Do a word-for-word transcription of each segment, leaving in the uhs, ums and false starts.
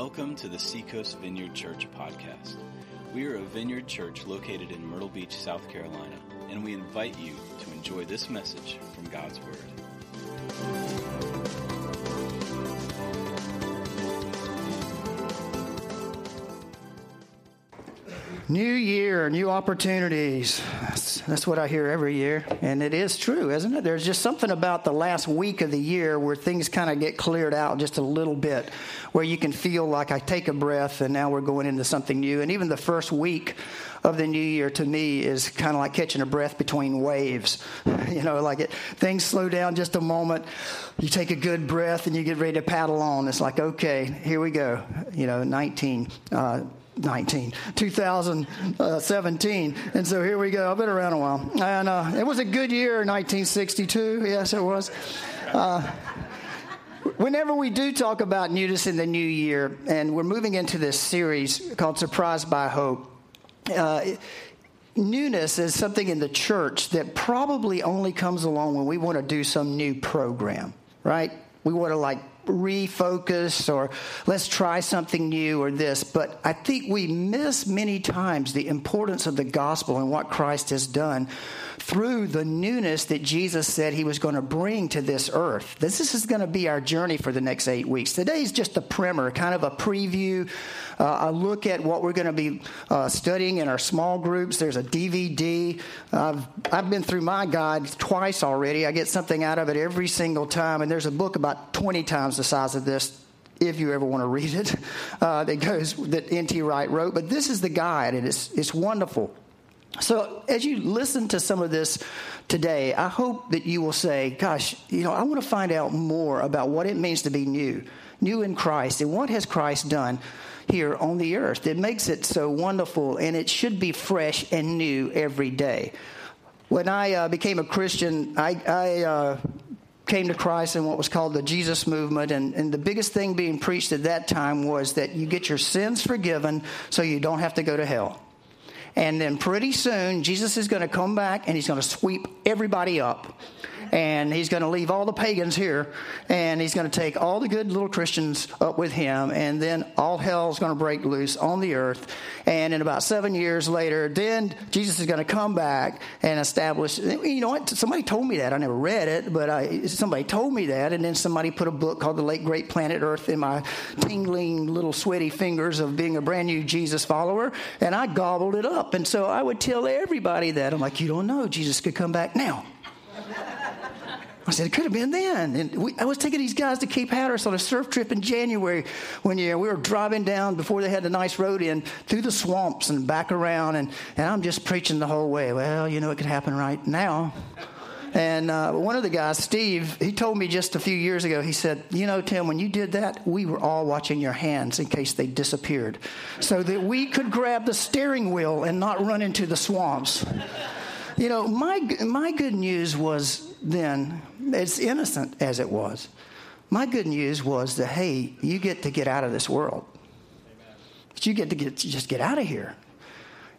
Welcome to the Seacoast Vineyard Church podcast. We are a vineyard church located in Myrtle Beach, South Carolina, and we invite you to enjoy this message from God's Word. New year, new opportunities. That's, that's what I hear every year, and it is true, isn't it? There's just something about the last week of the year where things kind of get cleared out just a little bit, where you can feel like I take a breath and now we're going into something new. And even the first week of the new year to me is kind of like catching a breath between waves. You know, like it, things slow down just a moment. You take a good breath and you get ready to paddle on. It's like, okay, here we go. You know, nineteen, uh, nineteen, two thousand seventeen. And so here we go. I've been around a while. And uh, it was a good year, nineteen sixty-two. Yes, it was. Uh, Whenever we do talk about newness in the new year, and we're moving into this series called Surprised by Hope, uh, newness is something in the church that probably only comes along when we want to do some new program, right? We want to like refocus or let's try something new or this, but I think we miss many times the importance of the gospel and what Christ has done through the newness that Jesus said he was going to bring to this earth. This, this is going to be our journey for the next eight weeks. Today's just a primer, kind of a preview, uh, a look at what we're going to be uh, studying in our small groups. There's a D V D. I've, I've been through my guide twice already. I get something out of it every single time, and there's a book about twenty times the size of this, if you ever want to read it, uh, that goes that N T Wright wrote. But this is the guide, and it's it's wonderful. So as you listen to some of this today, I hope that you will say, "Gosh, you know, I want to find out more about what it means to be new, new in Christ, and what has Christ done here on the earth that makes it so wonderful, and it should be fresh and new every day." When I uh, became a Christian, I. I uh, came to Christ in what was called the Jesus Movement, and, and the biggest thing being preached at that time was that you get your sins forgiven so you don't have to go to hell. And then pretty soon, Jesus is going to come back, and he's going to sweep everybody up, and he's going to leave all the pagans here, and he's going to take all the good little Christians up with him, and then all hell's going to break loose on the earth. And in about seven years later, then Jesus is going to come back and establish, you know what, somebody told me that. I never read it, but I, somebody told me that, and then somebody put a book called The Late Great Planet Earth in my tingling little sweaty fingers of being a brand new Jesus follower, and I gobbled it up. And so I would tell everybody that. I'm like, you don't know, Jesus could come back now. I said, it could have been then. And we, I was taking these guys to Cape Hatteras on a surf trip in January when you know, we were driving down before they had the nice road in through the swamps and back around. And, and I'm just preaching the whole way. Well, you know, it could happen right now. And uh, one of the guys, Steve, he told me just a few years ago, he said, you know, Tim, when you did that, we were all watching your hands in case they disappeared so that we could grab the steering wheel and not run into the swamps. You know, my my good news was then, as innocent as it was, my good news was that, hey, you get to get out of this world. Amen. But you get to get just get out of here.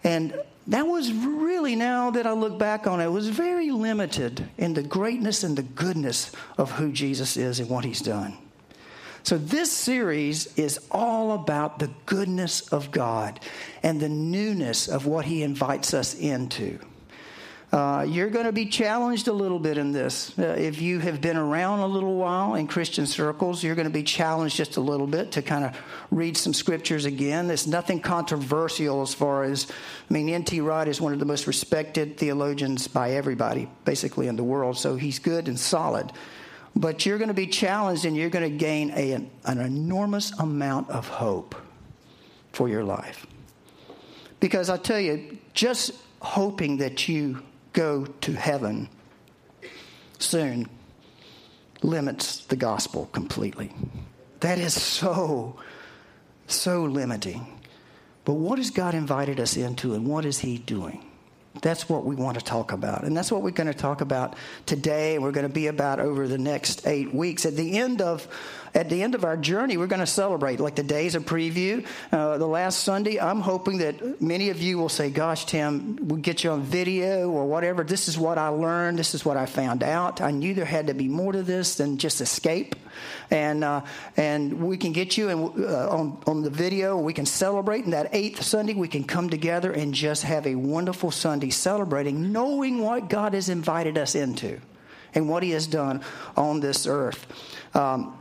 And that was really, now that I look back on it, it was very limited in the greatness and the goodness of who Jesus is and what he's done. So this series is all about the goodness of God and the newness of what he invites us into. Uh, you're going to be challenged a little bit in this. Uh, if you have been around a little while in Christian circles, you're going to be challenged just a little bit to kind of read some scriptures again. There's nothing controversial as far as, I mean, N T Wright is one of the most respected theologians by everybody, basically, in the world. So he's good and solid. But you're going to be challenged, and you're going to gain a, an, an enormous amount of hope for your life. Because I tell you, just hoping that you go to heaven soon limits the gospel completely. That is so, so limiting. But what has God invited us into, and what is he doing? That's what we want to talk about. And that's what we're going to talk about today, and we're going to be about over the next eight weeks. At the end of at the end of our journey, we're going to celebrate. Like, today's a preview. Uh, the last Sunday, I'm hoping that many of you will say, gosh, Tim, we'll get you on video or whatever. This is what I learned. This is what I found out. I knew there had to be more to this than just escape. and uh, and we can get you and uh, on on the video. We can celebrate, and that eighth Sunday we can come together and just have a wonderful Sunday celebrating, knowing what God has invited us into, and what He has done on this earth. Um,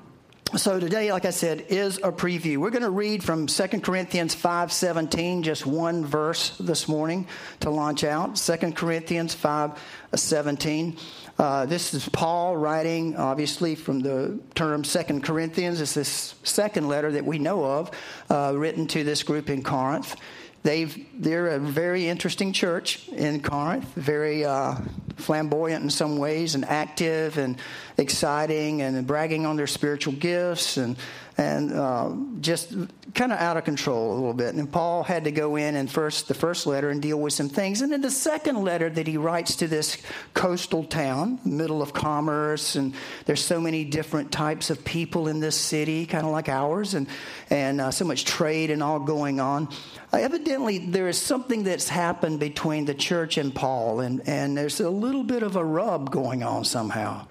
So today, like I said, is a preview. We're going to read from Second Corinthians five seventeen, just one verse this morning to launch out. Second Corinthians five seventeen. Uh, this is Paul writing, obviously, from the term Second Corinthians. It's this second letter that we know of, uh, written to this group in Corinth. They've, they're a very interesting church in Corinth, very uh, flamboyant in some ways, and active and exciting, and bragging on their spiritual gifts, and and uh, just kind of out of control a little bit. And Paul had to go in and first the first letter and deal with some things. And then the second letter that he writes to this coastal town, middle of commerce, and there's so many different types of people in this city, kind of like ours, and, and uh, so much trade and all going on. Uh, evidently, there is something that's happened between the church and Paul, and, and there's a little bit of a rub going on somehow.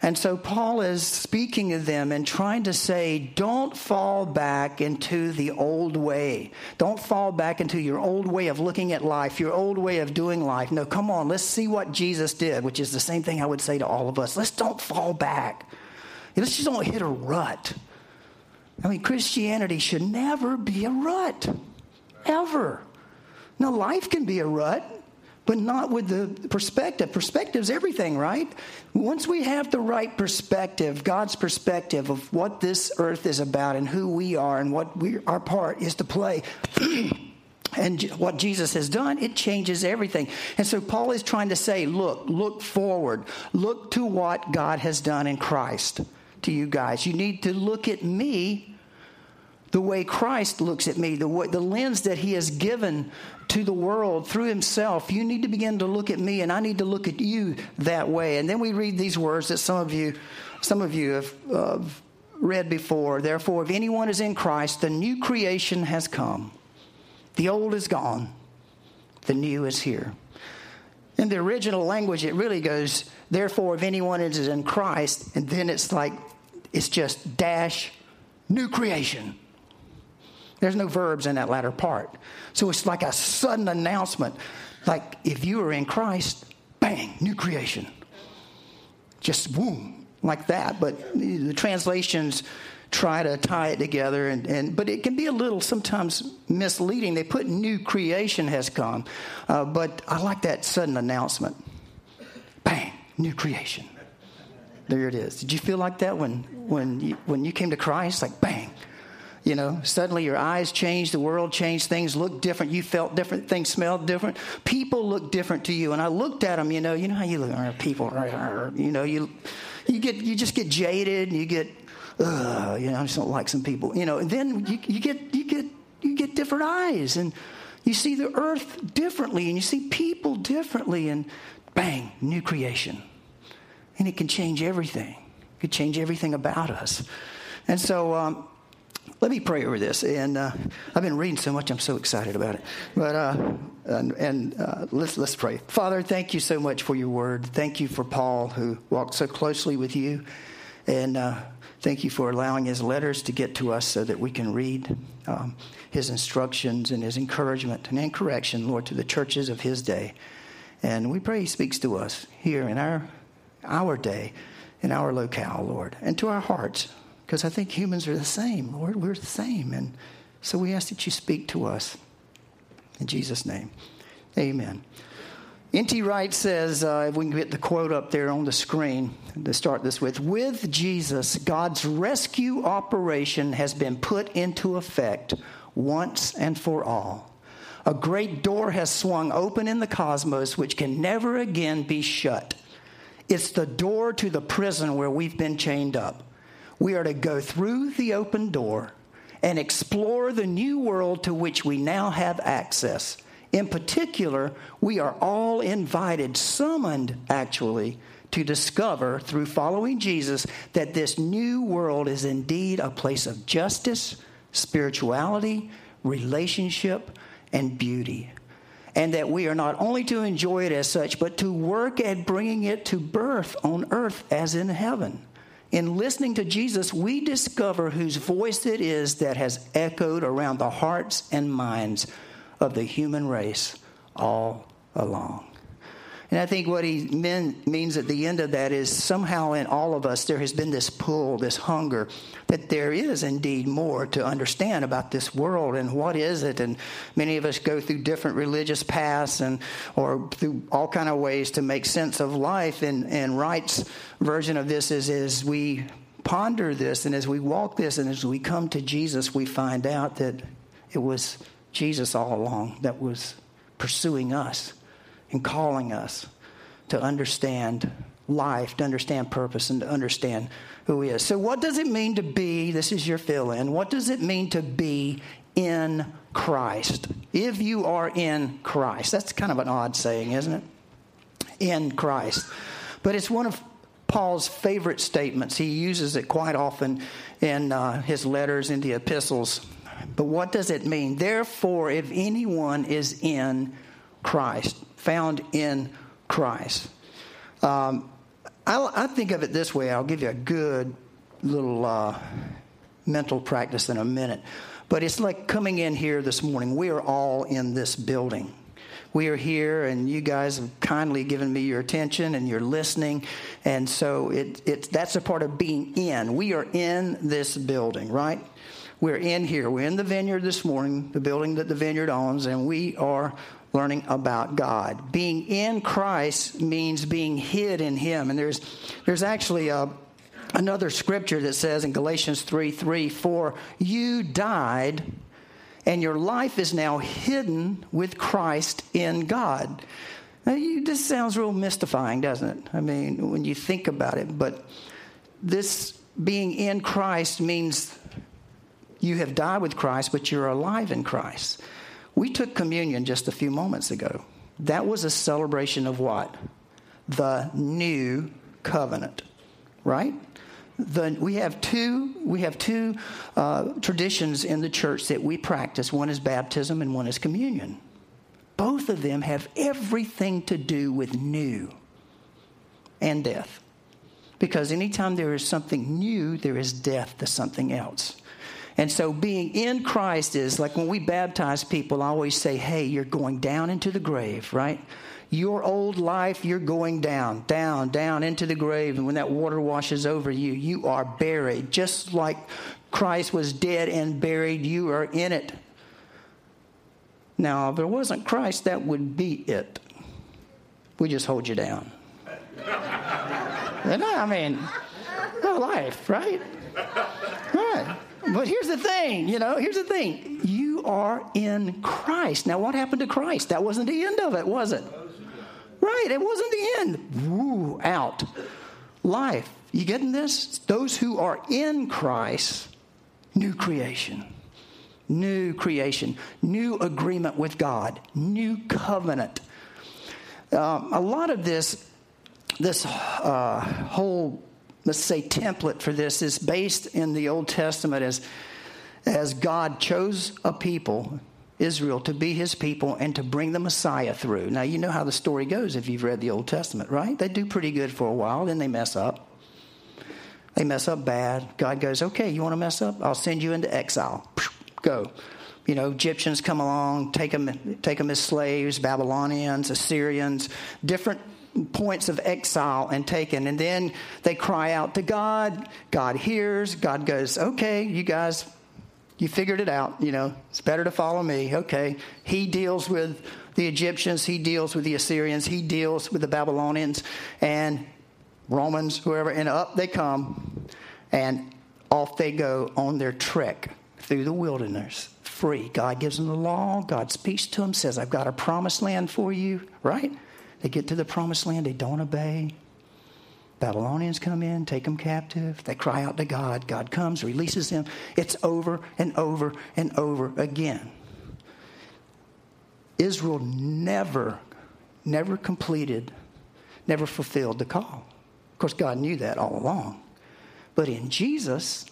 And so Paul is speaking to them and trying to say, don't fall back into the old way. Don't fall back into your old way of looking at life, your old way of doing life. No, come on, let's see what Jesus did, which is the same thing I would say to all of us. Let's don't fall back. Let's just don't hit a rut. I mean, Christianity should never be a rut, ever. Now, life can be a rut, but not with the perspective. Perspective's everything, right? Once we have the right perspective, God's perspective of what this earth is about and who we are and what we, our part is to play and what Jesus has done, it changes everything. And so Paul is trying to say, look, look forward. Look to what God has done in Christ to you guys. You need to look at me the way Christ looks at me, the way, the lens that He has given to the world through Himself. You need to begin to look at me, and I need to look at you that way. And then we read these words that some of you, some of you have uh, read before. Therefore, if anyone is in Christ, the new creation has come. The old is gone. The new is here. In the original language, it really goes, therefore, if anyone is in Christ, and then it's like, it's just dash new creation. There's no verbs in that latter part. So it's like a sudden announcement. Like, if you are in Christ, bang, new creation. Just boom, like that. But the translations try to tie it together. And, and but it can be a little sometimes misleading. They put new creation has come. Uh, but I like that sudden announcement. Bang, new creation. There it is. Did you feel like that when, when, you, when you came to Christ? Like, bang. You know, suddenly your eyes changed, the world changed, things looked different, you felt different, things smelled different, people looked different to you. And I looked at them, you know, you know how you look at people, you know, you you get you just get jaded, and you get, uh, you know, I just don't like some people, you know. And then you, you get you get you get different eyes, and you see the earth differently, and you see people differently, and bang, new creation, and it can change everything. It could change everything about us, and so. Um, Let me pray over this, and uh, I've been reading so much, I'm so excited about it, but uh, and, and uh, let's let's pray. Father, thank you so much for your word. Thank you for Paul, who walked so closely with you, and uh, thank you for allowing his letters to get to us so that we can read um, his instructions and his encouragement and correction, Lord, to the churches of his day. And we pray he speaks to us here in our our day, in our locale, Lord, and to our hearts. Because I think humans are the same, Lord. We're the same. And so we ask that you speak to us. In Jesus' name, amen. N T Wright says, uh, if we can get the quote up there on the screen to start this with, with Jesus, God's rescue operation has been put into effect once and for all. A great door has swung open in the cosmos which can never again be shut. It's the door to the prison where we've been chained up. We are to go through the open door and explore the new world to which we now have access. In particular, we are all invited, summoned actually, to discover through following Jesus that this new world is indeed a place of justice, spirituality, relationship, and beauty. And that we are not only to enjoy it as such, but to work at bringing it to birth on earth as in heaven. In listening to Jesus, we discover whose voice it is that has echoed around the hearts and minds of the human race all along. And I think what he mean, means at the end of that is somehow in all of us there has been this pull, this hunger, that there is indeed more to understand about this world and what is it. And many of us go through different religious paths and or through all kind of ways to make sense of life. And, and Wright's version of this is as we ponder this and as we walk this and as we come to Jesus, we find out that it was Jesus all along that was pursuing us and calling us to understand life, to understand purpose, and to understand who He is. So what does it mean to be, this is your fill-in, what does it mean to be in Christ? If you are in Christ. That's kind of an odd saying, isn't it? In Christ. But it's one of Paul's favorite statements. He uses it quite often in uh, his letters, in the epistles. But what does it mean? Therefore, if anyone is in Christ, found in Christ. Um, I, I think of it this way. I'll give you a good little uh, mental practice in a minute. But it's like coming in here this morning. We are all in this building. We are here, and you guys have kindly given me your attention, and you're listening. And so it, it, that's a part of being in. We are in this building, right? We're in here. We're in the vineyard this morning, the building that the vineyard owns, and we are learning about God. Being in Christ means being hid in Him. And there's there's actually a, another scripture that says in Galatians three three, "For you died, and your life is now hidden with Christ in God." Now, you, this sounds real mystifying, doesn't it? I mean, when you think about it. But this being in Christ means you have died with Christ, but you're alive in Christ. We took communion just a few moments ago. That was a celebration of what? The new covenant, right? The, we have two, we have two uh, traditions in the church that we practice. One is baptism and one is communion. Both of them have everything to do with new and death. Because anytime there is something new, there is death to something else. And so being in Christ is like when we baptize people, I always say, hey, you're going down into the grave, right? Your old life, you're going down, down, down into the grave. And when that water washes over you, you are buried. Just like Christ was dead and buried, you are in it. Now, if there wasn't Christ, that would be it. We just hold you down. And I mean, no life, right? Right. But here's the thing, you know, here's the thing. You are in Christ. Now, what happened to Christ? That wasn't the end of it, was it? Right, it wasn't the end. Woo, out. Life. You getting this? Those who are in Christ, new creation. New creation. New agreement with God. New covenant. Um, a lot of this, this uh, whole... let's say template for this is based in the Old Testament as, as God chose a people, Israel, to be His people and to bring the Messiah through. Now, you know how the story goes if you've read the Old Testament, right? They do pretty good for a while, then they mess up. They mess up bad. God goes, okay, you want to mess up? I'll send you into exile. Go. You know, Egyptians come along, take them, take them as slaves, Babylonians, Assyrians, different points of exile and taken. And then they cry out to God. God hears. God goes, okay, you guys, you figured it out. You know, it's better to follow me. Okay. He deals with the Egyptians. He deals with the Assyrians. He deals with the Babylonians and Romans, whoever. And up they come and off they go on their trek through the wilderness. Free. God gives them the law. God speaks to them, says, I've got a promised land for you. Right? They get to the promised land. They don't obey. Babylonians come in, take them captive. They cry out to God. God comes, releases them. It's over and over and over again. Israel never, never completed, never fulfilled the call. Of course, God knew that all along. But in Jesus,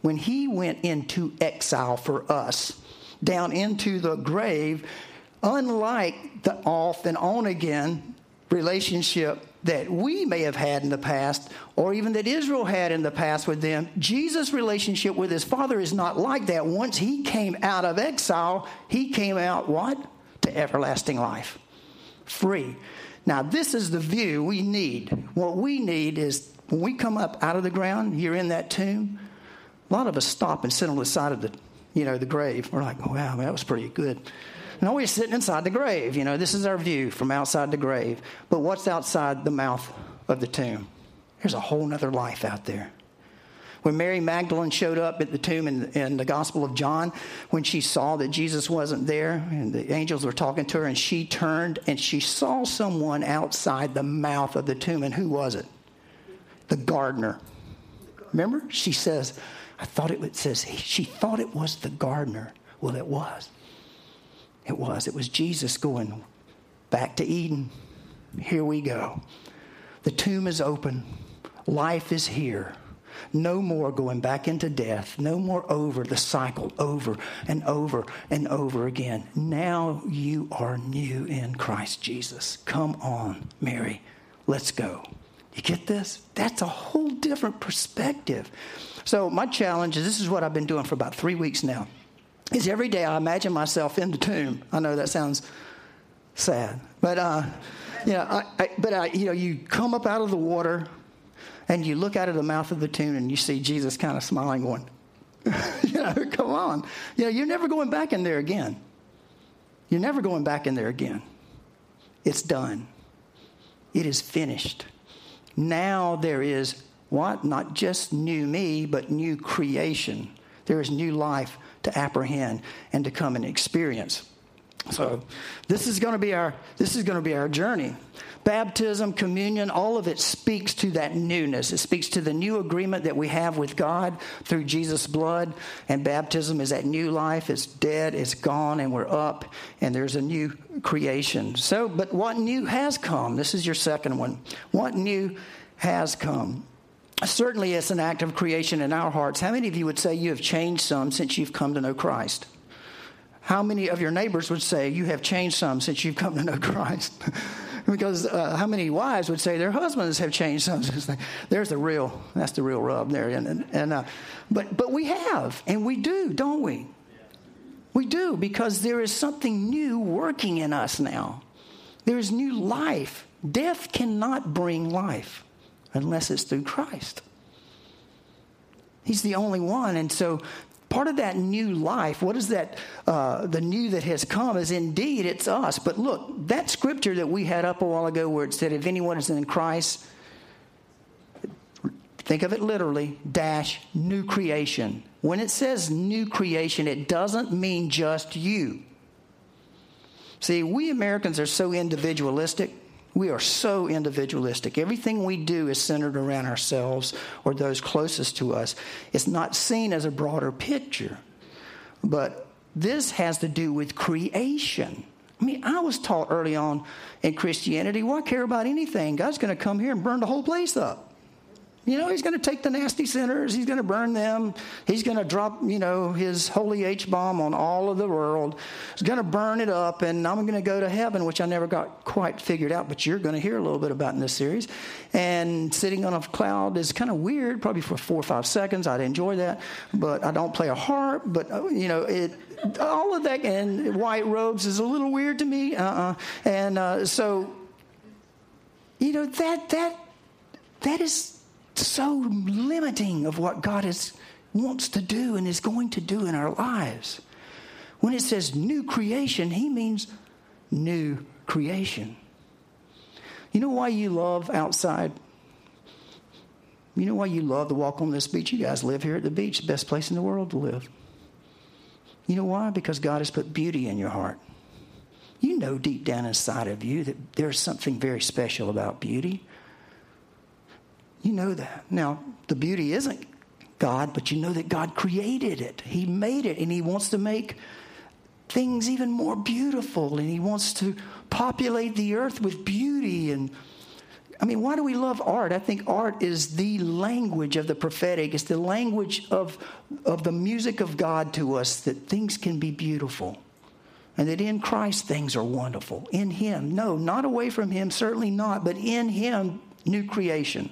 when He went into exile for us, down into the grave, unlike the off and on again relationship that we may have had in the past, or even that Israel had in the past with them. Jesus' relationship with his Father is not like that. Once he came out of exile, he came out what? To everlasting life. Free. Now, this is the view we need. What we need is when we come up out of the ground, you're in that tomb, a lot of us stop and sit on the side of the, you know, the grave. We're like, wow, that was pretty good. No, we're sitting inside the grave. You know, this is our view from outside the grave. But what's outside the mouth of the tomb? There's a whole other life out there. When Mary Magdalene showed up at the tomb in, in the Gospel of John, when she saw that Jesus wasn't there and the angels were talking to her, and she turned and she saw someone outside the mouth of the tomb. And who was it? The gardener. Remember? She says, I thought it, it says, she thought it was the gardener. Well, it was. It was. It was Jesus going back to Eden. Here we go. The tomb is open. Life is here. No more going back into death. No more over the cycle, over and over and over again. Now you are new in Christ Jesus. Come on, Mary. Let's go. You get this? That's a whole different perspective. So my challenge is, this is what I've been doing for about three weeks now, is every day I imagine myself in the tomb. I know that sounds sad, but uh, you know, I, I, but I, you know, you come up out of the water, and you look out of the mouth of the tomb, and you see Jesus kind of smiling, going, "You know, come on, you know, you're never going back in there again. You're never going back in there again. It's done. It is finished. Now there is what? Not just new me, but new creation. There is new life." To apprehend and to come and experience. So this is going to be our this is going to be our journey. Baptism, communion, all of it speaks to that newness. It speaks to the new agreement that we have with God through Jesus' blood. And baptism is that new life. It's dead, it's gone, and we're up, and there's a new creation. So, but what new has come? This is your second one. What new has come? Certainly, it's an act of creation in our hearts. How many of you would say you have changed some since you've come to know Christ? How many of your neighbors would say you have changed some since you've come to know Christ? Because uh, how many wives would say their husbands have changed some since they? There's the real. That's the real rub there. And, and uh, but but we have, and we do, don't we? We do, because there is something new working in us now. There is new life. Death cannot bring life. Unless it's through Christ. He's the only one. And so part of that new life, what is that, uh, the new that has come is indeed it's us. But look, that scripture that we had up a while ago where it said, if anyone is in Christ, think of it literally, dash, new creation. When it says new creation, it doesn't mean just you. See, we Americans are so individualistic. We are so individualistic. Everything we do is centered around ourselves or those closest to us. It's not seen as a broader picture. But this has to do with creation. I mean, I was taught early on in Christianity, why care about anything? God's going to come here and burn the whole place up. You know, he's going to take the nasty sinners. He's going to burn them. He's going to drop, you know, his holy H-bomb on all of the world. He's going to burn it up, and I'm going to go to heaven, which I never got quite figured out, but you're going to hear a little bit about in this series. And sitting on a cloud is kind of weird, probably for four or five seconds. I'd enjoy that, but I don't play a harp. But, you know, it all of that and white robes is a little weird to me. Uh-uh. And uh, so, you know, that that that is... so limiting of what God is wants to do and is going to do in our lives. When it says new creation, he means new creation. You know why you love outside? You know why you love to walk on this beach? You guys live here at the beach, best place in the world to live. You know why? Because God has put beauty in your heart. You know deep down inside of you that there's something very special about beauty. You know that. Now, the beauty isn't God, but you know that God created it. He made it, and he wants to make things even more beautiful, and he wants to populate the earth with beauty. And I mean, why do we love art? I think art is the language of the prophetic. It's the language of, of the music of God to us, that things can be beautiful. and that in Christ things are wonderful. In him, no, not away from him, certainly not, but in him, new creation.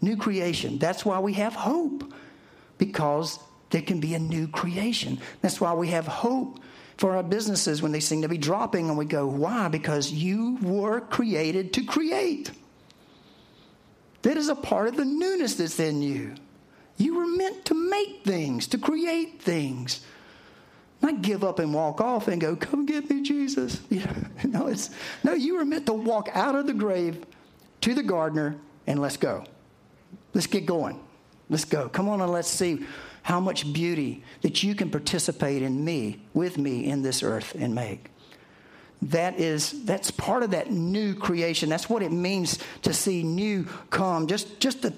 New creation. That's why we have hope, because there can be a new creation. That's why we have hope for our businesses when they seem to be dropping, and we go, why? Because you were created to create. That is a part of the newness that's in you. You were meant to make things, to create things. Not give up and walk off and go, come get me, Jesus. You know, no, it's, no, you were meant to walk out of the grave to the gardener and let's go. Let's get going. Let's go. Come on and let's see how much beauty that you can participate in me, with me in this earth and make. That is, that's part of that new creation. That's what it means to see new come. Just, just the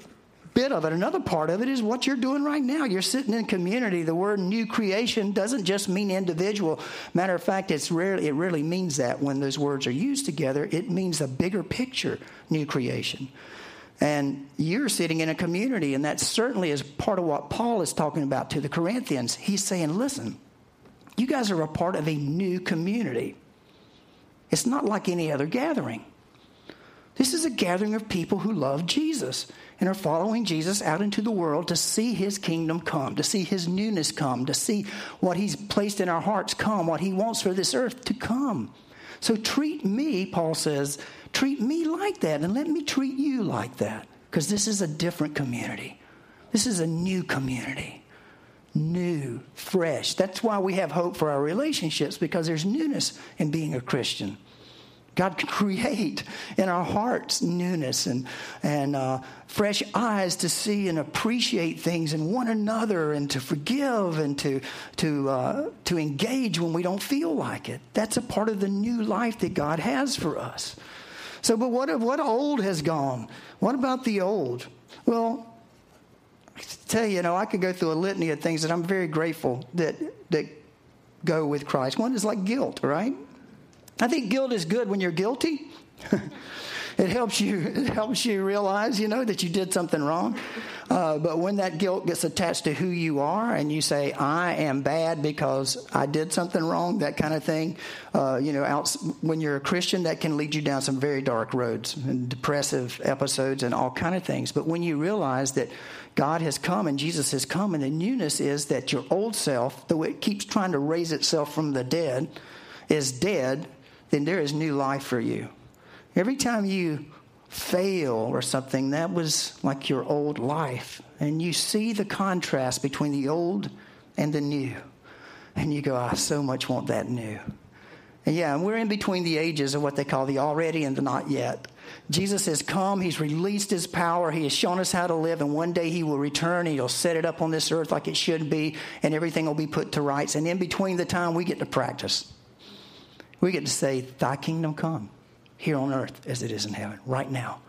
bit of it. Another part of it is what you're doing right now. You're sitting in community. The word new creation doesn't just mean individual. Matter of fact, it's rarely, it really means that when those words are used together, it means a bigger picture, new creation. And you're sitting in a community, and that certainly is part of what Paul is talking about to the Corinthians. He's saying, listen, you guys are a part of a new community. It's not like any other gathering. This is a gathering of people who love Jesus and are following Jesus out into the world to see his kingdom come, to see his newness come, to see what he's placed in our hearts come, what he wants for this earth to come. So treat me, Paul says, treat me like that, and let me treat you like that, because this is a different community. This is a new community, new, fresh. That's why we have hope for our relationships, because there's newness in being a Christian. God can create in our hearts newness and and uh, fresh eyes to see and appreciate things and one another, and to forgive and to to uh, to engage when we don't feel like it. That's a part of the new life that God has for us. So, but what what old has gone? What about the old? Well, I tell you, you know, I could go through a litany of things that I'm very grateful that that go with Christ. One is like guilt, right? I think guilt is good when you're guilty. It helps you it helps you realize, you know, that you did something wrong. Uh, but when that guilt gets attached to who you are and you say, I am bad because I did something wrong, that kind of thing, uh, you know, out, when you're a Christian, that can lead you down some very dark roads and depressive episodes and all kind of things. But when you realize that God has come and Jesus has come, and the newness is that your old self, though it keeps trying to raise itself from the dead, is dead, then there is new life for you. Every time you fail or something, that was like your old life. And you see the contrast between the old and the new. And you go, I so much want that new. And yeah, and we're in between the ages of what they call the already and the not yet. Jesus has come. He's released his power. He has shown us how to live. And one day he will return. He'll set it up on this earth like it should be. And everything will be put to rights. And in between the time, we get to practice. We get to say, thy kingdom come here on earth as it is in heaven right now.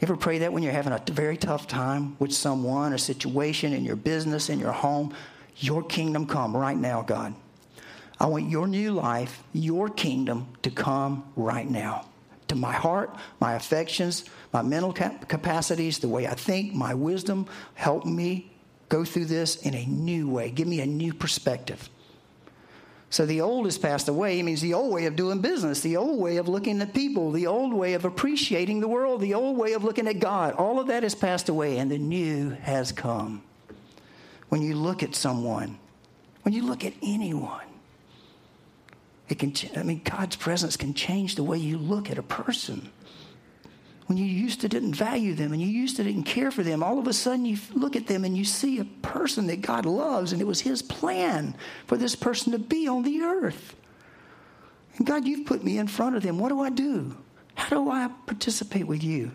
You ever pray that when you're having a very tough time with someone, a situation, in your business, in your home? Your kingdom come right now, God. I want your new life, your kingdom to come right now to my heart, my affections, my mental cap- capacities, the way I think, my wisdom. Help me go through this in a new way. Give me a new perspective. So the old has passed away. It means the old way of doing business, the old way of looking at people, the old way of appreciating the world, the old way of looking at God. All of that has passed away, and the new has come. When you look at someone, when you look at anyone, it can. I mean, God's presence can change the way you look at a person. When you used to didn't value them and you used to didn't care for them, all of a sudden you look at them and you see a person that God loves, and it was his plan for this person to be on the earth. And God, you've put me in front of them. What do I do? How do I participate with you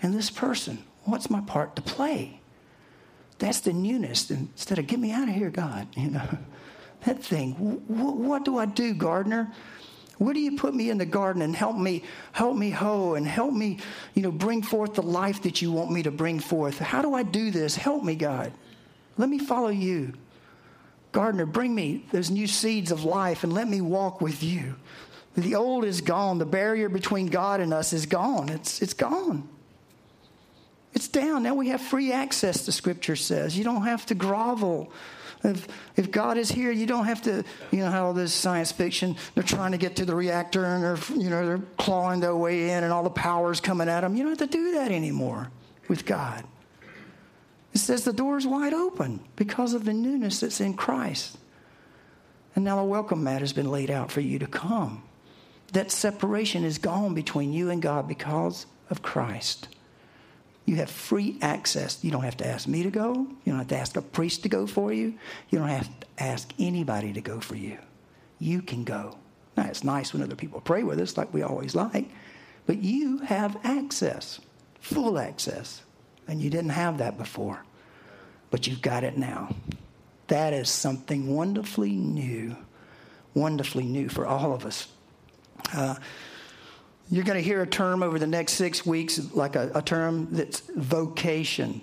and this person? What's my part to play? That's the newness. Instead of get me out of here, God, you know, that thing. What, what do I do, gardener? Where do you put me in the garden, and help me, help me hoe, and help me, you know, bring forth the life that you want me to bring forth? How do I do this? Help me, God. Let me follow you. Gardener, bring me those new seeds of life and let me walk with you. The old is gone. The barrier between God and us is gone. It's it's gone. It's down. Now we have free access, the scripture says. You don't have to grovel If, if God is here, you don't have to, you know, how all this science fiction, they're trying to get to the reactor and they're, you know, they're clawing their way in and all the power's coming at them. You don't have to do that anymore with God. It says the door is wide open because of the newness that's in Christ. And now a welcome mat has been laid out for you to come. That separation is gone between you and God because of Christ. You have free access. You don't have to ask me to go. You don't have to ask a priest to go for you. You don't have to ask anybody to go for you. You can go. Now, it's nice when other people pray with us like we always like, but you have access, full access, and you didn't have that before, but you've got it now. That is something wonderfully new, wonderfully new for all of us. Uh, you're going to hear a term over the next six weeks, like a, a term that's vocation.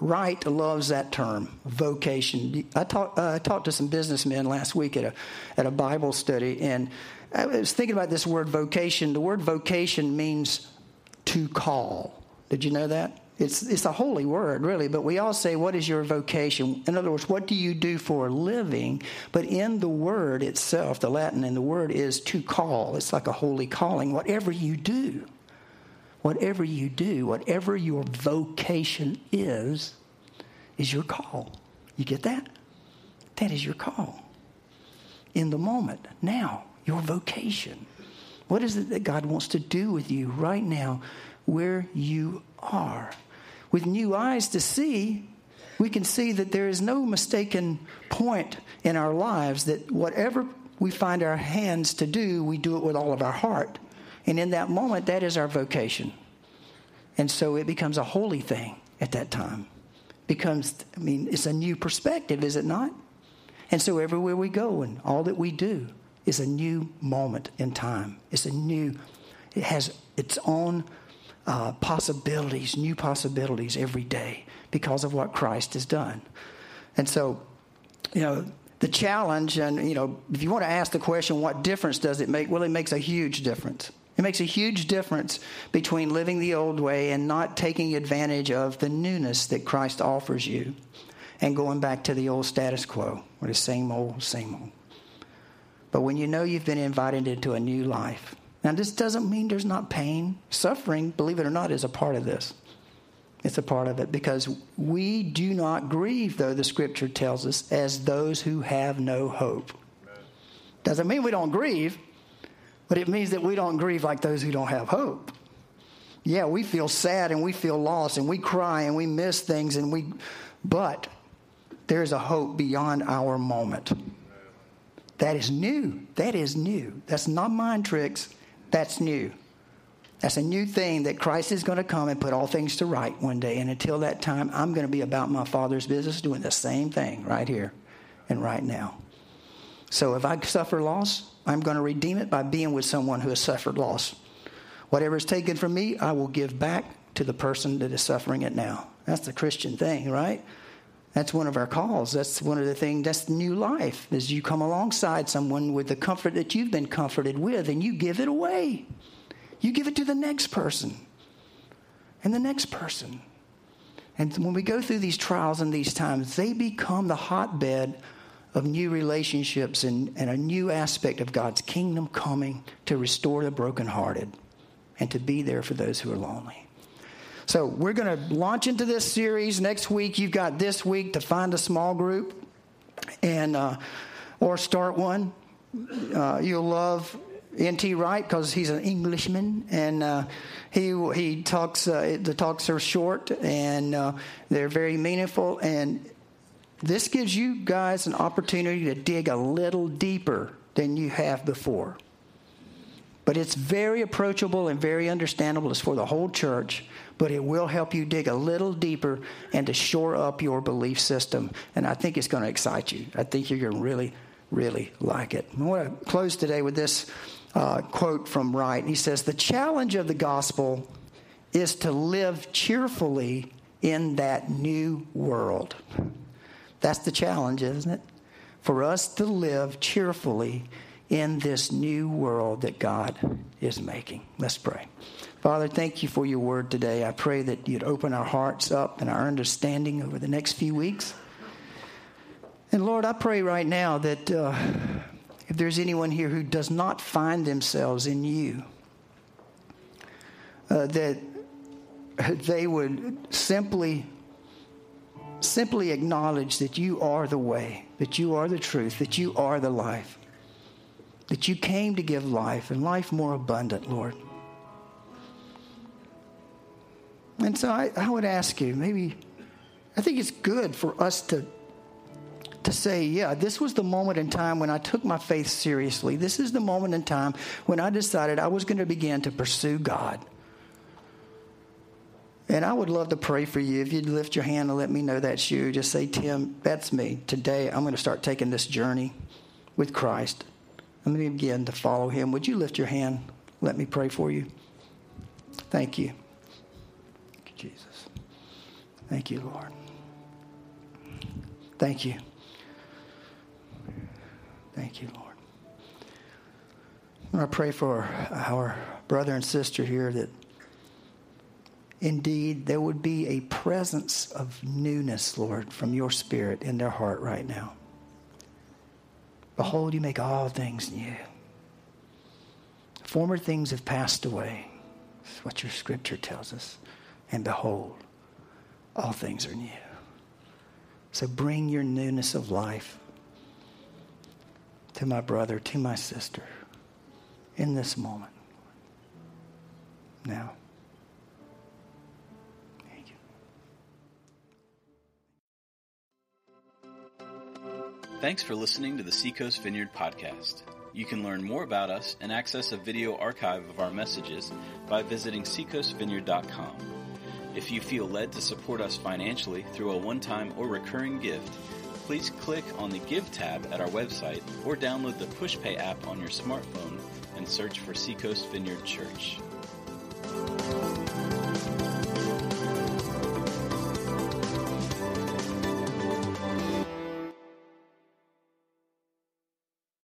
Wright loves that term, vocation. I talked uh, I talked to some businessmen last week at a at a Bible study, and I was thinking about this word vocation. The word vocation means to call. Did you know that? It's it's a holy word, really, but we all say, what is your vocation? In other words, what do you do for a living? But in the word itself, the Latin in the word is to call. It's like a holy calling. Whatever you do, whatever you do, whatever your vocation is, is your call. You get that? That is your call. In the moment, now, your vocation. What is it that God wants to do with you right now where you are? With new eyes to see, we can see that there is no mistaken point in our lives, that whatever we find our hands to do, we do it with all of our heart. And in that moment, that is our vocation. And so it becomes a holy thing at that time. Becomes, I mean, it's a new perspective, is it not? And so everywhere we go and all that we do is a new moment in time. It's a new, it has its own Uh, possibilities, new possibilities every day because of what Christ has done. And so, you know, the challenge, and, you know, if you want to ask the question, what difference does it make? Well, it makes a huge difference. It makes a huge difference between living the old way and not taking advantage of the newness that Christ offers you and going back to the old status quo or the same old, same old. But when you know you've been invited into a new life, now, this doesn't mean there's not pain. Suffering, believe it or not, is a part of this. It's a part of it because we do not grieve, though the Scripture tells us, as those who have no hope. Amen. Doesn't mean we don't grieve, but it means that we don't grieve like those who don't have hope. Yeah, we feel sad and we feel lost and we cry and we miss things and we, but there's a hope beyond our moment. That is new. That is new. That's not mind tricks. That's new. That's a new thing that Christ is going to come and put all things to right one day. And until that time, I'm going to be about my Father's business doing the same thing right here and right now. So if I suffer loss, I'm going to redeem it by being with someone who has suffered loss. Whatever is taken from me, I will give back to the person that is suffering it now. That's the Christian thing, right? That's one of our calls. That's one of the things. That's new life, is you come alongside someone with the comfort that you've been comforted with, and you give it away. You give it to the next person and the next person. And when we go through these trials and these times, they become the hotbed of new relationships and, and a new aspect of God's kingdom coming to restore the brokenhearted and to be there for those who are lonely. So we're going to launch into this series next week. You've got this week to find a small group and uh, or start one. Uh, you'll love N T Wright because he's an Englishman, and uh, he he talks. Uh, the talks are short and uh, they're very meaningful. And this gives you guys an opportunity to dig a little deeper than you have before. But it's very approachable and very understandable. It's for the whole church, but it will help you dig a little deeper and to shore up your belief system. And I think it's going to excite you. I think you're going to really, really like it. I want to close today with this uh, quote from Wright. He says, "The challenge of the gospel is to live cheerfully in that new world." That's the challenge, isn't it? For us to live cheerfully in this new world that God is making. Let's pray. Father, thank you for your word today. I pray that you'd open our hearts up and our understanding over the next few weeks. And Lord, I pray right now that uh, if there's anyone here who does not find themselves in you, uh, that they would simply, simply acknowledge that you are the way, that you are the truth, that you are the life, that you came to give life and life more abundant, Lord. And so I, I would ask you, maybe, I think it's good for us to to say, yeah, this was the moment in time when I took my faith seriously. This is the moment in time when I decided I was going to begin to pursue God. And I would love to pray for you. If you'd lift your hand and let me know that's you, just say, Tim, that's me. Today I'm going to start taking this journey with Christ. I'm going to begin to follow him. Would you lift your hand? Let me pray for you. Thank you. Thank you, Jesus. Thank you, Lord. Thank you. Thank you, Lord. And I pray for our brother and sister here that indeed there would be a presence of newness, Lord, from your Spirit in their heart right now. Behold, you make all things new. Former things have passed away. That's what your scripture tells us. And behold, all things are new. So bring your newness of life to my brother, to my sister, in this moment. Now. Thank you. Thanks for listening to the Seacoast Vineyard Podcast. You can learn more about us and access a video archive of our messages by visiting seacoast vineyard dot com. If you feel led to support us financially through a one-time or recurring gift, please click on the Give tab at our website or download the PushPay app on your smartphone and search for Seacoast Vineyard Church.